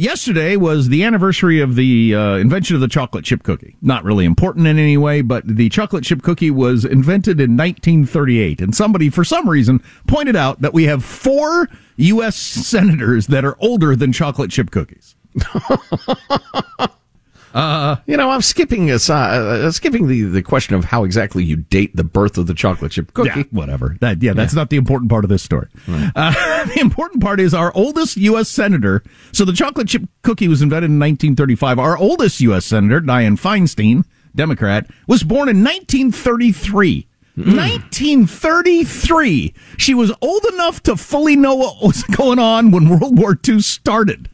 Yesterday was the anniversary of the invention of the chocolate chip cookie. Not really important in any way, but the chocolate chip cookie was invented in 1938. And somebody, for some reason, pointed out that we have 4 U.S. senators that are older than chocolate chip cookies. I'm skipping the question of how exactly you date the birth of the chocolate chip cookie. Yeah, whatever. That's not the important part of this story. Right. The important part is our oldest U.S. senator. So the chocolate chip cookie was invented in 1935. Our oldest U.S. senator, Dianne Feinstein, Democrat, was born in 1933. 1933. She was old enough to fully know what was going on when World War II started.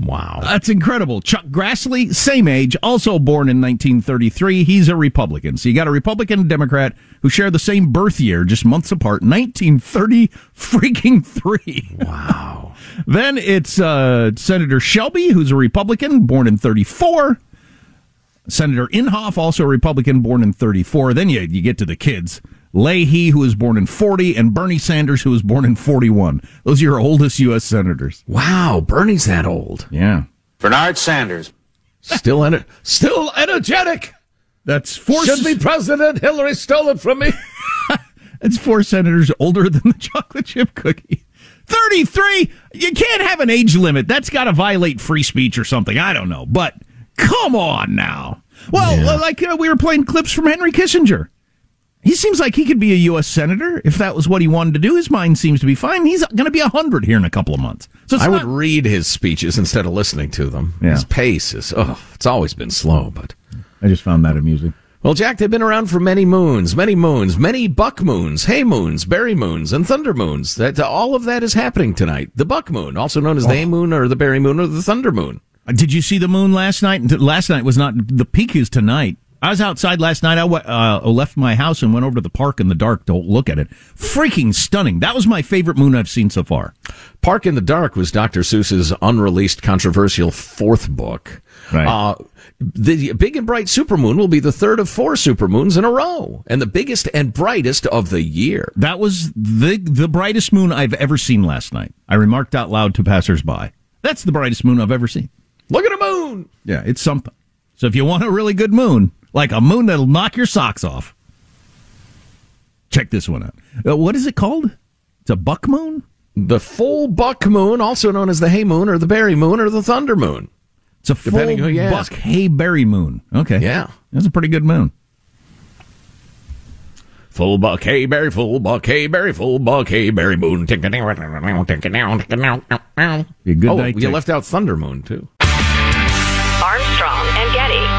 Wow. That's incredible. Chuck Grassley, same age, also born in 1933. He's a Republican. So you got a Republican and Democrat who share the same birth year, just months apart, 1933. Wow. Then it's Senator Shelby, who's a Republican, born in 34. Senator Inhofe, also a Republican, born in 34. Then you get to the kids. Leahy, who was born in 40, and Bernie Sanders, who was born in 41. Those are your oldest U.S. senators. Wow, Bernie's that old. Yeah. Bernard Sanders. Still energetic. That's 4. Should be president. Hillary stole it from me. That's 4 senators older than the chocolate chip cookie. 33. You can't have an age limit. That's got to violate free speech or something. I don't know. But come on now. Well, yeah. We were playing clips from Henry Kissinger. He seems like he could be a U.S. senator if that was what he wanted to do. His mind seems to be fine. He's going to be 100 here in a couple of months. So I would read his speeches instead of listening to them. Yeah. His pace is, it's always been slow, but I just found that amusing. Well, Jack, they've been around for many moons, many buck moons, hay moons, berry moons, and thunder moons. That all of that is happening tonight. The buck moon, also known as the hay moon or the berry moon or the thunder moon. Did you see the moon last night? Last night was not the peak is tonight. I was outside last night. I left my house and went over to the park in the dark to look at it. Freaking stunning. That was my favorite moon I've seen so far. Park in the Dark was Dr. Seuss's unreleased controversial 4th book. Right. The big and bright supermoon will be the 3rd of 4 supermoons in a row and the biggest and brightest of the year. That was the brightest moon I've ever seen last night. I remarked out loud to passersby. That's the brightest moon I've ever seen. Look at a moon. Yeah, it's something. So if you want a really good moon, like a moon that'll knock your socks off. Check this one out. What is it called? It's a buck moon? The full buck moon, also known as the hay moon or the berry moon or the thunder moon. It's a full buck hay berry moon. Okay. Yeah. That's a pretty good moon. Full buck hay berry, moon. Take it down, Be a good night. You left out thunder moon, too. Armstrong and Getty.